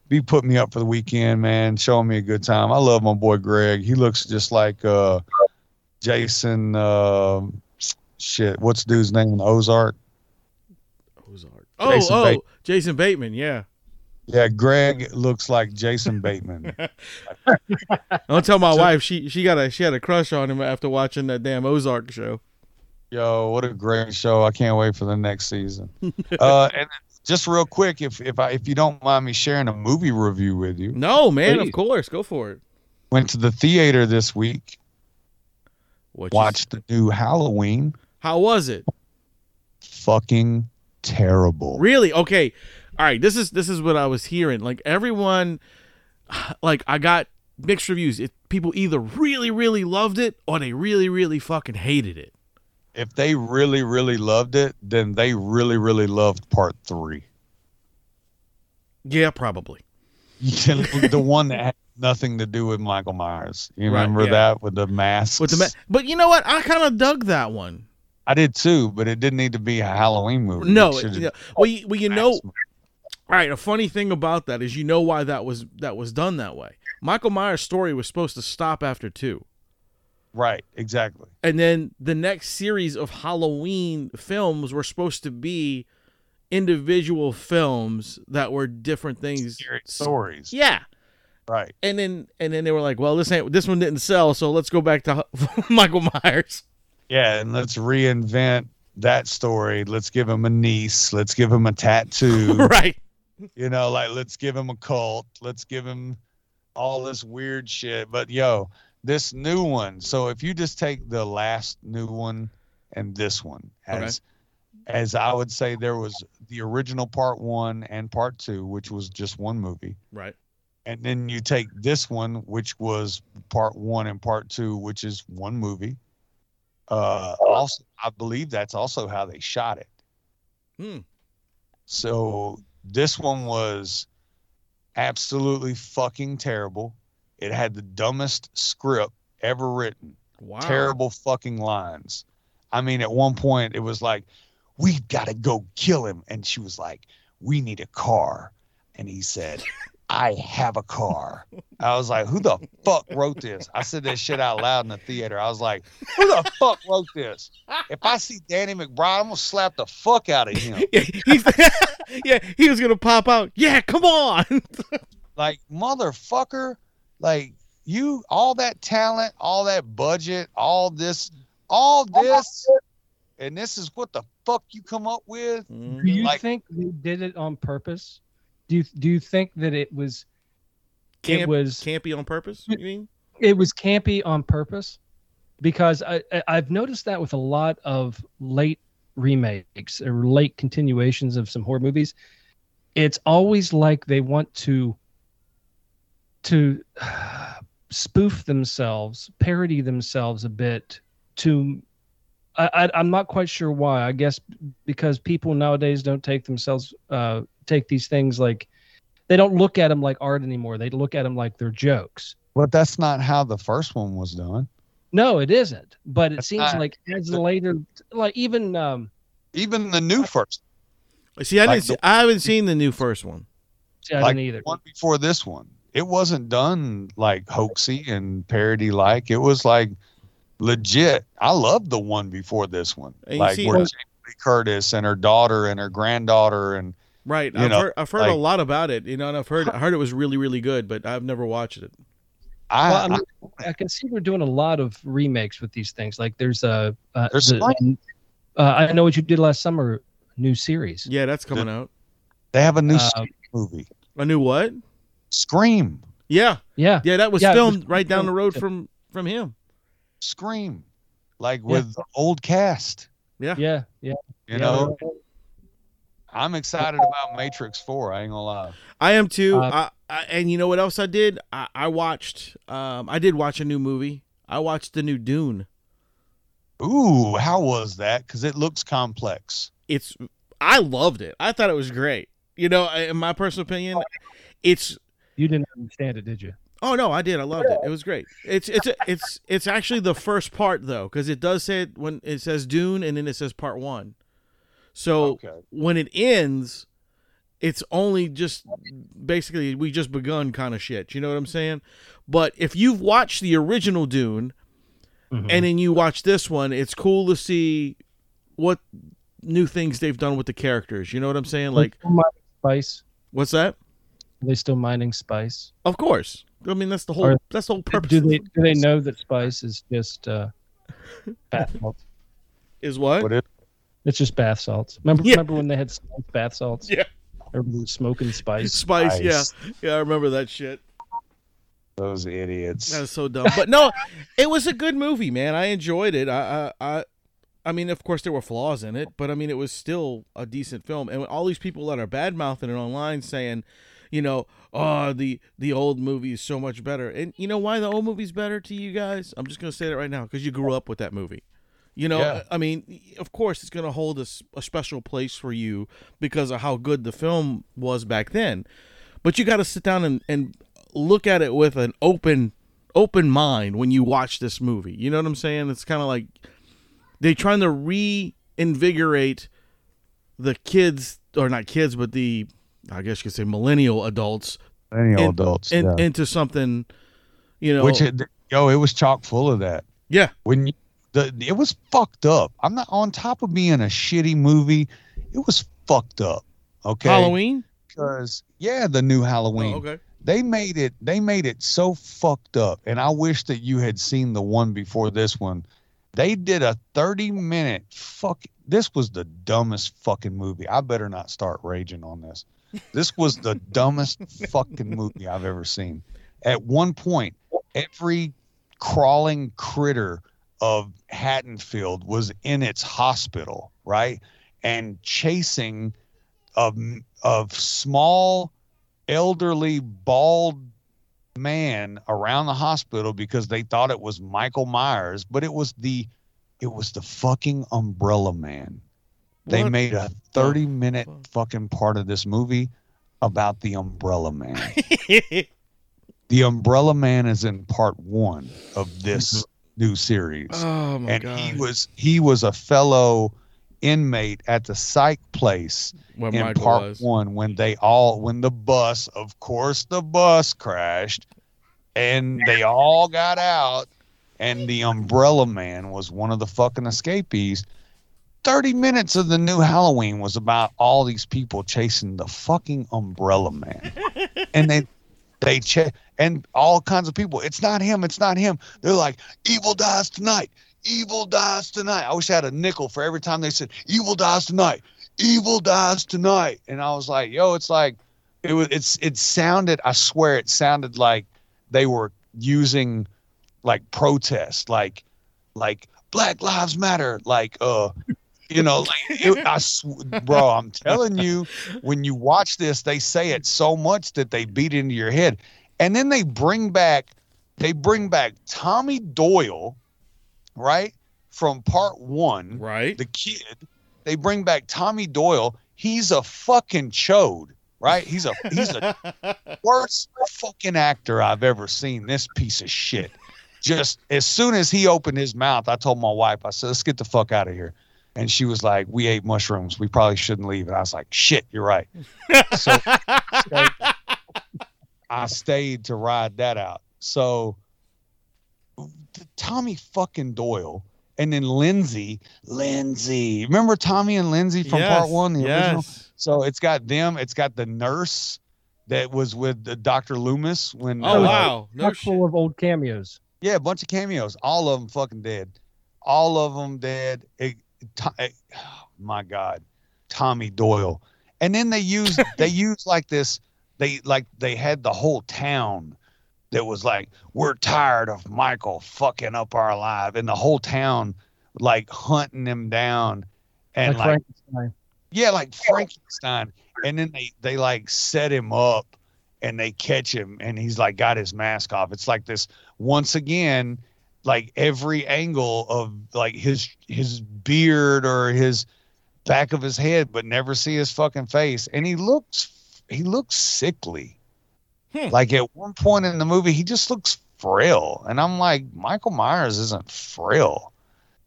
be putting me up for the weekend, man. Showing me a good time. I love my boy Greg. He looks just like Jason, what's the dude's name in Ozark? Jason Bateman, yeah. Yeah, Greg looks like Jason Bateman. Don't tell my wife she had a crush on him after watching that damn Ozark show. Yo, what a great show. I can't wait for the next season. And just real quick, if you don't mind me sharing a movie review with you. No, man, please. Of course. Go for it. Went to the theater this week. Watched the new Halloween. How was it? Fucking terrible. Really? Okay. All right. This is what I was hearing. Like, everyone, like, I got mixed reviews. People either really, really loved it, or they really, really fucking hated it. If they really, really loved it, then they really, really loved part 3. Yeah, probably. The one that had nothing to do with Michael Myers. You remember that with the masks? But you know what? I kind of dug that one. I did too, but it didn't need to be a Halloween movie. No. All right. A funny thing about that is, you know why that was done that way. Michael Myers' story was supposed to stop after 2. Right. Exactly. And then the next series of Halloween films were supposed to be individual films that were different things. Stories. Yeah. Right. And then they were like, well, this one didn't sell, so let's go back to Michael Myers. Yeah, and let's reinvent that story. Let's give him a niece. Let's give him a tattoo. Right. You know, like, let's give him a cult. Let's give him all this weird shit. But, yo, this new one. So if you just take the last new one and this one, as I would say, there was the original part 1 and part 2, which was just one movie. Right. And then you take this one, which was part one and part two, which is one movie. Also, I believe that's also how they shot it. Hmm. So this one was absolutely fucking terrible. It had the dumbest script ever written. Wow. Terrible fucking lines. I mean, at one point it was like, we've got to go kill him. And she was like, we need a car. And he said, I have a car. I was like, who the fuck wrote this? I said that shit out loud in the theater. I was like, who the fuck wrote this? If I see Danny McBride, I'm going to slap the fuck out of him. Yeah, he was going to pop out. Yeah, come on. Like, motherfucker, like, you, all that talent, all that budget, all this, and this is what the fuck you come up with? Do you think they did it on purpose? Do you think that it was campy on purpose? You mean it was campy on purpose? Because I've noticed that with a lot of late remakes or late continuations of some horror movies, it's always like they want to spoof themselves, parody themselves a bit. I'm not quite sure why. I guess because people nowadays don't take themselves. Take these things like they don't look at them like art anymore. They look at them like they're jokes. But that's not how the first one was done. No, it isn't. But it seems like as later, like even the new first. See, I haven't seen the new first one. See, I didn't either. One before this one, it wasn't done like hoaxy and parody like. It was like legit. I love the one before this one, and like where Jamie Lee Curtis and her daughter and her granddaughter and. Right, I've heard a lot about it, and I heard it was really, really good, but I've never watched it. I can see we're doing a lot of remakes with these things. Like there's a, I Know What You Did Last Summer new series. Yeah, that's coming out. They have a new Scream movie. A new what? Scream. Yeah. That was filmed right down the road from him. Scream, with the old cast. Yeah. You know. Yeah. I'm excited about Matrix 4. I ain't gonna lie. I am too. And you know what else I did? I did watch a new movie. I watched the new Dune. Ooh, how was that? Because it looks complex. I loved it. I thought it was great. You know, in my personal opinion, you didn't understand it, did you? Oh no, I did. I loved it. It was great. It's actually the first part though, because it does say it when it says Dune and then it says part one. So When it ends, it's only just basically we just begun kind of shit. You know what I'm saying? But if you've watched the original Dune and then you watch this one, it's cool to see what new things they've done with the characters. You know what I'm saying? Like spice. What's that? Are they still mining spice? Of course. I mean, that's the whole purpose. Do they know that spice is just bath salt? Is what? It's just bath salts. Remember when they had bath salts? Yeah. Everybody was smoking spice. Yeah, I remember that shit. Those idiots. That was so dumb. But no, it was a good movie, man. I enjoyed it. I mean, of course, there were flaws in it, but I mean, it was still a decent film. And all these people that are bad-mouthing it online saying, you know, oh, the old movie is so much better. And you know why the old movie's better to you guys? I'm just going to say that right now because you grew up with that movie. You know, yeah. I mean, of course, it's going to hold a special place for you because of how good the film was back then. But you got to sit down and look at it with an open mind when you watch this movie. You know what I'm saying? It's kind of like they're trying to reinvigorate the kids, or not kids, but the, I guess you could say, millennial adults into something, you know. Which, it was chock full of that. Yeah. When you. It was fucked up. I'm not on top of being a shitty movie. It was fucked up. Okay. Halloween? Because the new Halloween. Oh, okay. They made it so fucked up. And I wish that you had seen the one before this one. They did a 30-minute this was the dumbest fucking movie. I better not start raging on this. This was the dumbest fucking movie I've ever seen. At one point, every crawling critter of Haddonfield was in its hospital, right? And chasing of small, elderly, bald man around the hospital because they thought it was Michael Myers, but it was the fucking Umbrella Man. They made a 30-minute fucking part of this movie about the Umbrella Man. The Umbrella Man is in part one of this new series. Oh my God. And he was a fellow inmate at the psych place in part one when the bus, of course the bus crashed, and they all got out, and the Umbrella Man was one of the fucking escapees. 30 minutes of the new Halloween was about all these people chasing the fucking Umbrella Man. And and all kinds of people. It's not him. It's not him. They're like, evil dies tonight. Evil dies tonight. I wish I had a nickel for every time they said, evil dies tonight. Evil dies tonight. And I was like, yo, it's like, it sounded like they were using like protest, like Black Lives Matter. Like, bro, I'm telling you, when you watch this, they say it so much that they beat it into your head. And then they bring back Tommy Doyle, right, from part one, right? The kid. They bring back Tommy Doyle. He's a fucking chode, right? He's a worst fucking actor I've ever seen. This piece of shit. Just as soon as he opened his mouth, I told my wife, I said, let's get the fuck out of here. And she was like, we ate mushrooms. We probably shouldn't leave. And I was like, shit, you're right. So I stayed to ride that out. So Tommy fucking Doyle and then Lindsay. Remember Tommy and Lindsay from part one? The original? So it's got them. It's got the nurse that was with Dr. Loomis. Full of old cameos. Yeah, a bunch of cameos. All of them fucking dead. All of them dead. Oh my God, Tommy Doyle. And then they had the whole town that was like, we're tired of Michael fucking up our life, and the whole town like hunting him down, and like Frankenstein. Yeah, like Frankenstein. And then they like set him up and they catch him and he's like got his mask off. It's like this once again. Like every angle of like his beard or his back of his head, but never see his fucking face. And he looks sickly. Like at one point in the movie, he just looks frail. And I'm like, Michael Myers isn't frail.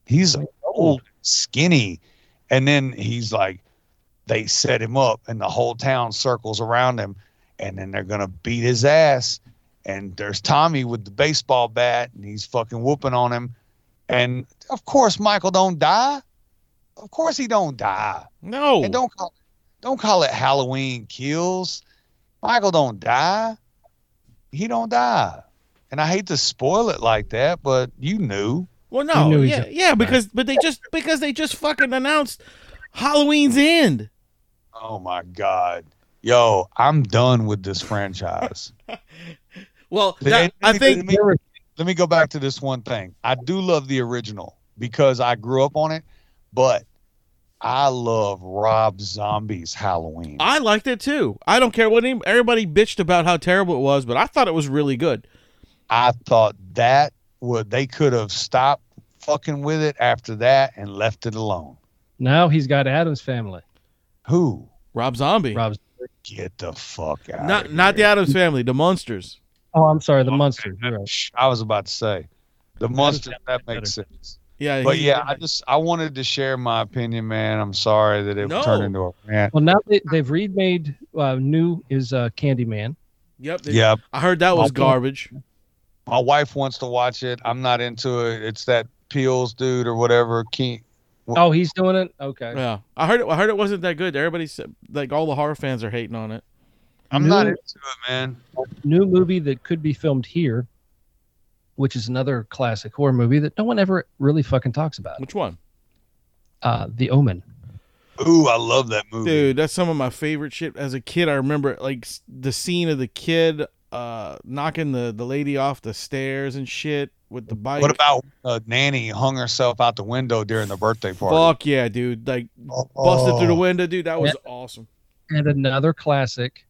He's old, skinny. And then he's like, they set him up and the whole town circles around him. And then they're going to beat his ass. And there's Tommy with the baseball bat, and he's fucking whooping on him. And, of course, Michael don't die. Of course he don't die. No. And don't call it Halloween Kills. Michael don't die. He don't die. And I hate to spoil it like that, but you knew. Well, no. Because they just fucking announced Halloween's end. Oh, my God. Yo, I'm done with this franchise. Well, let me go back to this one thing. I do love the original because I grew up on it, but I love Rob Zombie's Halloween. I liked it too. I don't care what everybody bitched about how terrible it was, but I thought it was really good. I thought they could have stopped fucking with it after that and left it alone. Now he's got Adam's Family. Who? Rob Zombie. Get the fuck out. Not the Adams Family, the Munsters. Oh, I'm sorry, the Munsters. Right. I was about to say, the Munsters. That makes sense. Yeah, but I wanted to share my opinion, man. I'm sorry that it turned into a rant. Well, now they've remade. New is Candyman. Yep. I heard that was garbage. My wife wants to watch it. I'm not into it. It's that Peele's dude or whatever. Oh, he's doing it? Okay. Yeah. I heard it wasn't that good. Everybody said, like, all the horror fans are hating on it. I'm not into it, man. New movie that could be filmed here, which is another classic horror movie that no one ever really fucking talks about. Which one? The Omen. Ooh, I love that movie. Dude, that's some of my favorite shit. As a kid, I remember, like, the scene of the kid knocking the lady off the stairs and shit. With the bike. What about Nanny hung herself out the window during the birthday party? Fuck yeah, dude. Like, busted through the window, dude. That was awesome. And another classic,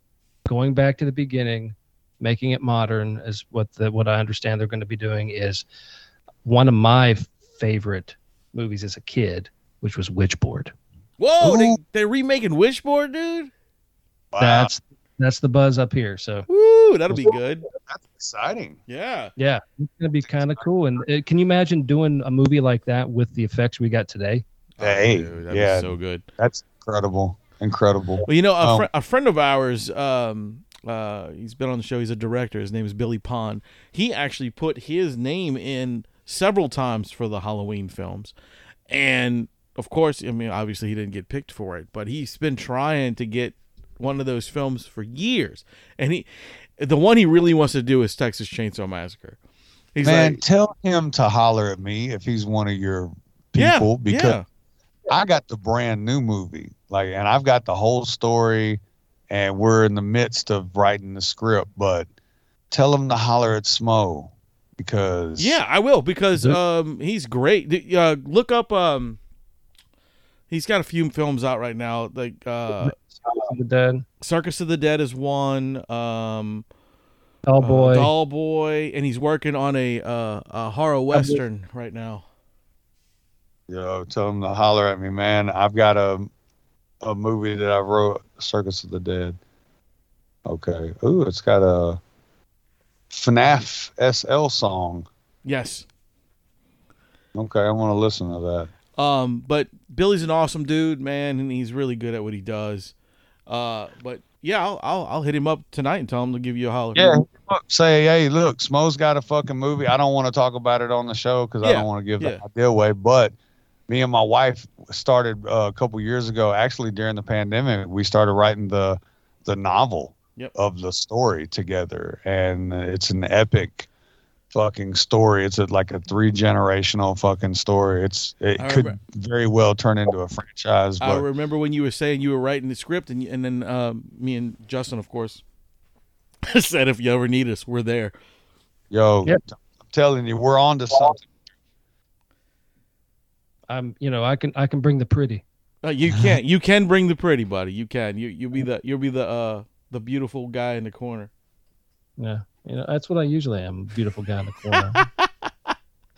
going back to the beginning, making it modern is what I understand they're going to be doing. Is one of my favorite movies as a kid, which was Witchboard. Whoa, they're remaking Witchboard, dude. Wow. That's the buzz up here. So, woo, that'll be good. That's exciting. Yeah. Yeah. It's going to be kind of cool. And can you imagine doing a movie like that with the effects we got today? Hey, dude, that'd be so good. That's incredible. Incredible. Well, you know, a friend of ours, he's been on the show. He's a director. His name is Billy Pond. He actually put his name in several times for the Halloween films. And of course, I mean, obviously he didn't get picked for it, but he's been trying to get one of those films for years, and the one he really wants to do is Texas Chainsaw Massacre. He's tell him to holler at me if he's one of your people, because I got the brand new movie, and I've got the whole story, and we're in the midst of writing the script. But tell him to holler at Smo, because I will, because he's great. Look up he's got a few films out right now, Circus of the Dead is one. Dollboy, and he's working on a horror western right now. Yo, tell him to holler at me, man. I've got a movie that I wrote, Circus of the Dead. Okay. Ooh, it's got a FNAF SL song. Yes. Okay, I want to listen to that. But Billy's an awesome dude, man, and he's really good at what he does. But yeah, I'll hit him up tonight and tell him to give you a holler. Yeah, say, hey, look, Smo's got a fucking movie. I don't want to talk about it on the show because I don't want to give the idea away. But me and my wife started a couple years ago, actually during the pandemic, we started writing the novel of the story together, and it's an epic fucking story. It's a 3-generational fucking story. It could very well turn into a franchise. But I remember when you were saying you were writing the script, and then me and Justin, of course, said if you ever need us, we're there. Yo, I'm telling you, we're on to something. I can bring the pretty. You can bring the pretty, buddy. You can. You'll be the beautiful guy in the corner. Yeah. You know, that's what I usually am, beautiful guy in the corner.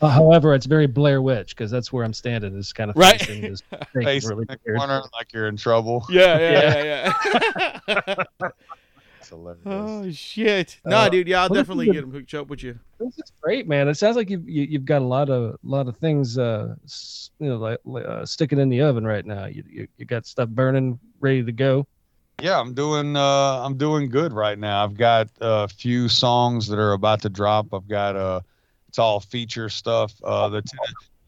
However, it's very Blair Witch, because that's where I'm standing. This kind of facing this face really in the corner, like you're in trouble. Yeah. That's hilarious. Oh shit! Nah, dude. Yeah, I'll definitely get him hooked up with you. This is great, man. It sounds like you've got a lot of things, sticking in the oven right now. You got stuff burning, ready to go. Yeah, I'm doing good right now. I've got a few songs that are about to drop. I've got it's all feature stuff. The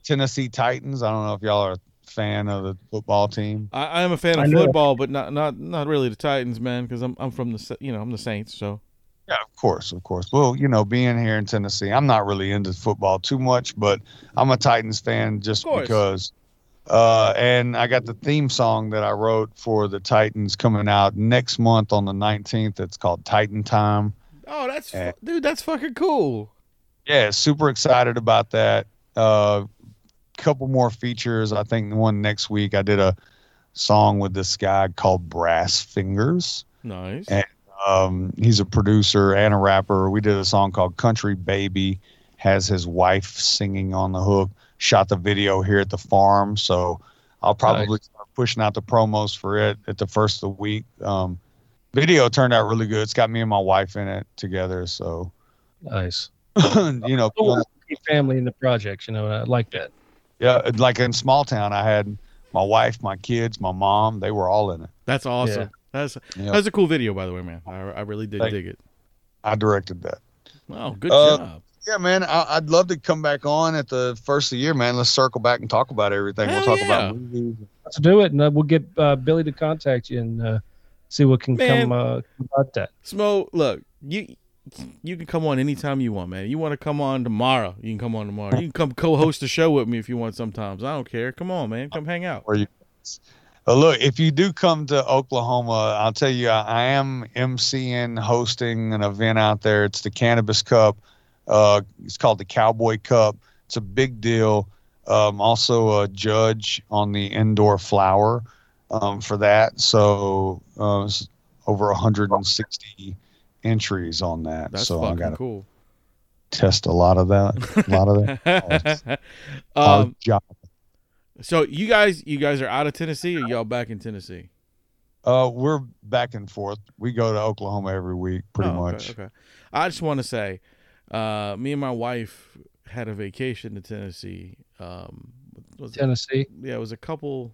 Tennessee Titans. I don't know if y'all are a fan of the football team. I am a fan of football, but not really the Titans, man, because I'm from the Saints. So yeah, of course. Well, being here in Tennessee, I'm not really into football too much, but I'm a Titans fan just because. And I got the theme song that I wrote for the Titans coming out next month on the 19th. It's called Titan Time. Oh, that's fucking cool. Yeah, super excited about that. Couple more features. I think the one next week I did a song with this guy called Brass Fingers. Nice. And he's a producer and a rapper. We did a song called Country Baby. Has his wife singing on the hook. Shot the video here at the farm, so I'll probably start pushing out the promos for it at the first of the week. Video turned out really good. It's got me and my wife in it together, so nice. Family in the project. I like that. Yeah, like in small town, I had my wife, my kids, my mom. They were all in it. That's awesome. Yeah. That's a cool video, by the way, man. I really did dig it. I directed that. Wow, good job. Yeah, man, I'd love to come back on at the first of the year, man. Let's circle back and talk about everything. Hell, we'll talk about movies. Let's do it, and we'll get Billy to contact you and see what can come about that. Smo, look, you can come on anytime you want, man. You want to come on tomorrow, you can come on tomorrow. You can come co-host the show with me if you want sometimes. I don't care. Come on, man. Come hang out. Look, if you do come to Oklahoma, I'll tell you, I am MCing, hosting an event out there. It's the Cannabis Cup. It's called the Cowboy Cup. It's a big deal. Also a judge on the indoor flower for that. So over 160 entries on that. That's so I gotta cool. Test a lot of that. A lot of that. Hard job. So you guys are out of Tennessee, or y'all back in Tennessee? We're back and forth. We go to Oklahoma every week, pretty much. Okay. I just want to say, me and my wife had a vacation to Tennessee. Tennessee? Yeah, it was a couple.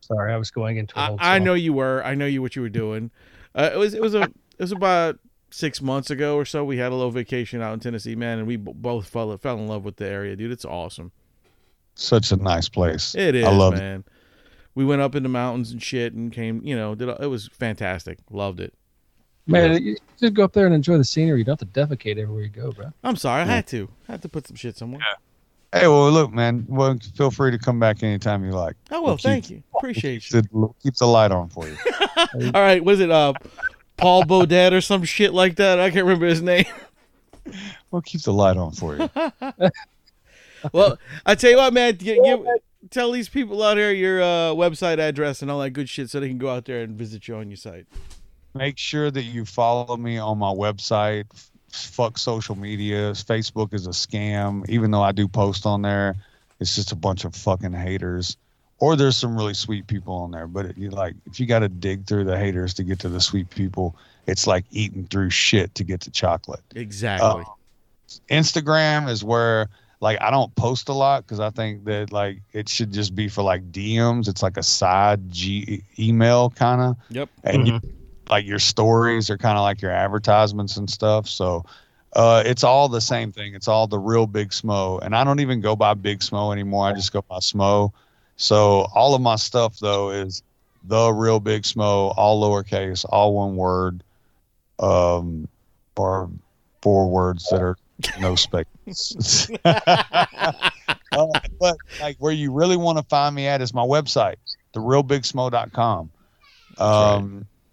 Sorry, I was going into. I know you were. I know what you were doing. It was about 6 months ago or so. We had a little vacation out in Tennessee, man, and we both fell in love with the area, dude. It's awesome. Such a nice place. It is. I love it, man. We went up in the mountains and shit, and came. It was fantastic. Loved it. Man, You just go up there and enjoy the scenery. You don't have to defecate everywhere you go, bro. I'm sorry, I had to. I had to put some shit somewhere. Yeah. Hey, well, look, man. Well, feel free to come back anytime you like. Oh, well, thank you. Appreciate you. Keeps the light on for you. All right, was it Paul Baudet or some shit like that? I can't remember his name. Well, keeps the light on for you. Well, I tell you what, man. Tell these people out here your website address and all that good shit so they can go out there and visit you on your site. Make sure that you follow me on my website. Fuck social media. Facebook is a scam. Even though I do post on there, it's just a bunch of fucking haters. Or there's some really sweet people on there, but if you got to dig through the haters to get to the sweet people, it's like eating through shit to get to chocolate. Exactly. Instagram is where I don't post a lot because I think that it should just be for DMs. It's like a side email kind of. Yep. And mm-hmm. Your stories are kind of your advertisements and stuff. So it's all the same thing. It's all the real Big Smo. And I don't even go by Big Smo anymore. I just go by Smo. So all of my stuff, though, is the real Big Smo, all lowercase, all one word, or four words that are no space. But where you really want to find me at is my website, therealbigsmo.com. Right.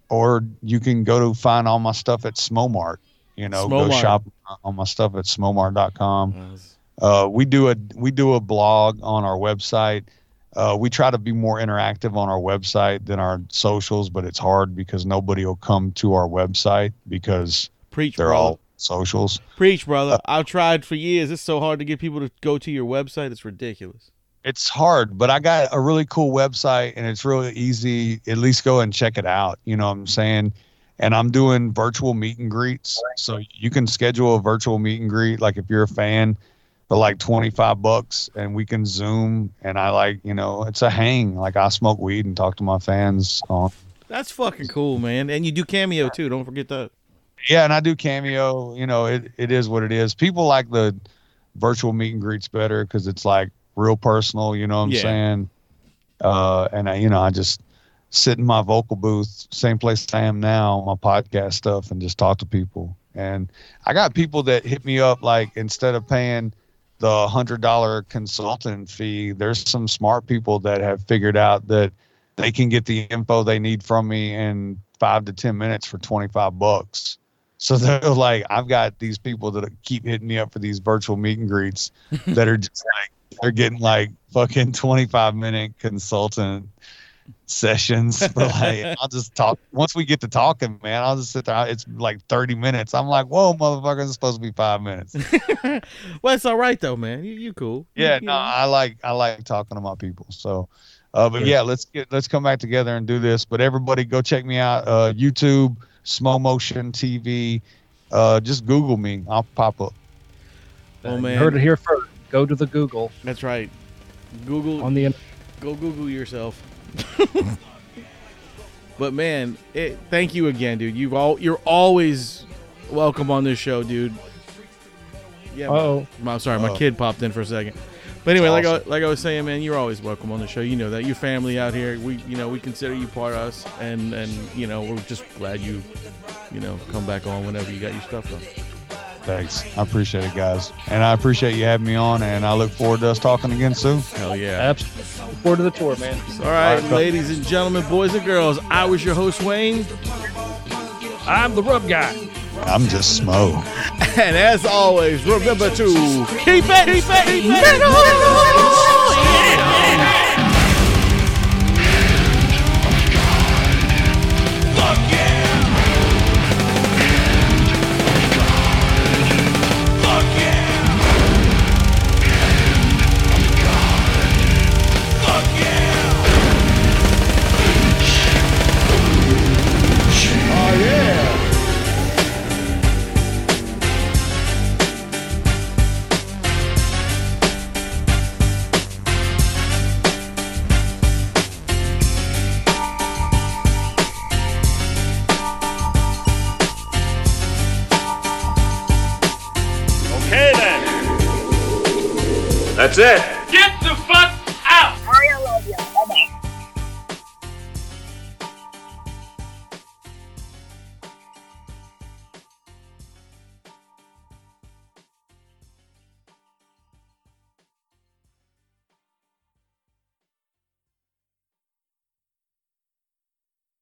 Or you can go to find all my stuff at Smomart. Go shop on my stuff at smomart.com. Nice. We do a blog on our website. We try to be more interactive on our website than our socials, but it's hard because nobody will come to our website because all socials. Preach, brother. I've tried for years. It's so hard to get people to go to your website. It's ridiculous. It's hard, but I got a really cool website and it's really easy. At least go and check it out. You know what I'm saying? And I'm doing virtual meet and greets. So you can schedule a virtual meet and greet. If you're a fan, for $25 and we can Zoom. And I it's a hang. I smoke weed and talk to my fans. That's fucking cool, man. And you do Cameo too. Don't forget that. Yeah. And I do Cameo, it is what it is. People like the virtual meet and greets better. Cause it's real personal, you know what I'm saying? And I just sit in my vocal booth, same place I am now, my podcast stuff, and just talk to people. And I got people that hit me up, instead of paying the $100 consultant fee, there's some smart people that have figured out that they can get the info they need from me in 5 to 10 minutes for $25. So they're I've got these people that keep hitting me up for these virtual meet and greets that are just they're getting fucking 25-minute consultant sessions. But I'll just talk. Once we get to talking, man, I'll just sit there. It's 30 minutes. I'm whoa, motherfucker, it's supposed to be 5 minutes. Well, it's all right though, man. You cool? Yeah, no, I like talking to my people. So, let's come back together and do this. But everybody, go check me out. YouTube, Smo Motion TV. Just Google me. I'll pop up. Oh man, you heard it here first. Go to the Google. That's right. Google on the internet. Go Google yourself. But man, thank you again, dude. You're always welcome on this show, dude. Yeah. Oh, I'm sorry, my kid popped in for a second. But anyway, awesome. Like I was saying, man, you're always welcome on the show. You know that your family out here. We we consider you part of us, and we're just glad you come back on whenever you got your stuff done. Thanks. I appreciate it, guys. And I appreciate you having me on, and I look forward to us talking again soon. Hell yeah. Absolutely. Look forward to the tour, man. All right, ladies and gentlemen, boys and girls, I was your host, Wayne. I'm the Rub Guy. I'm just Smo. And as always, remember to keep it, metal! Yeah! Fuck yeah! That's it.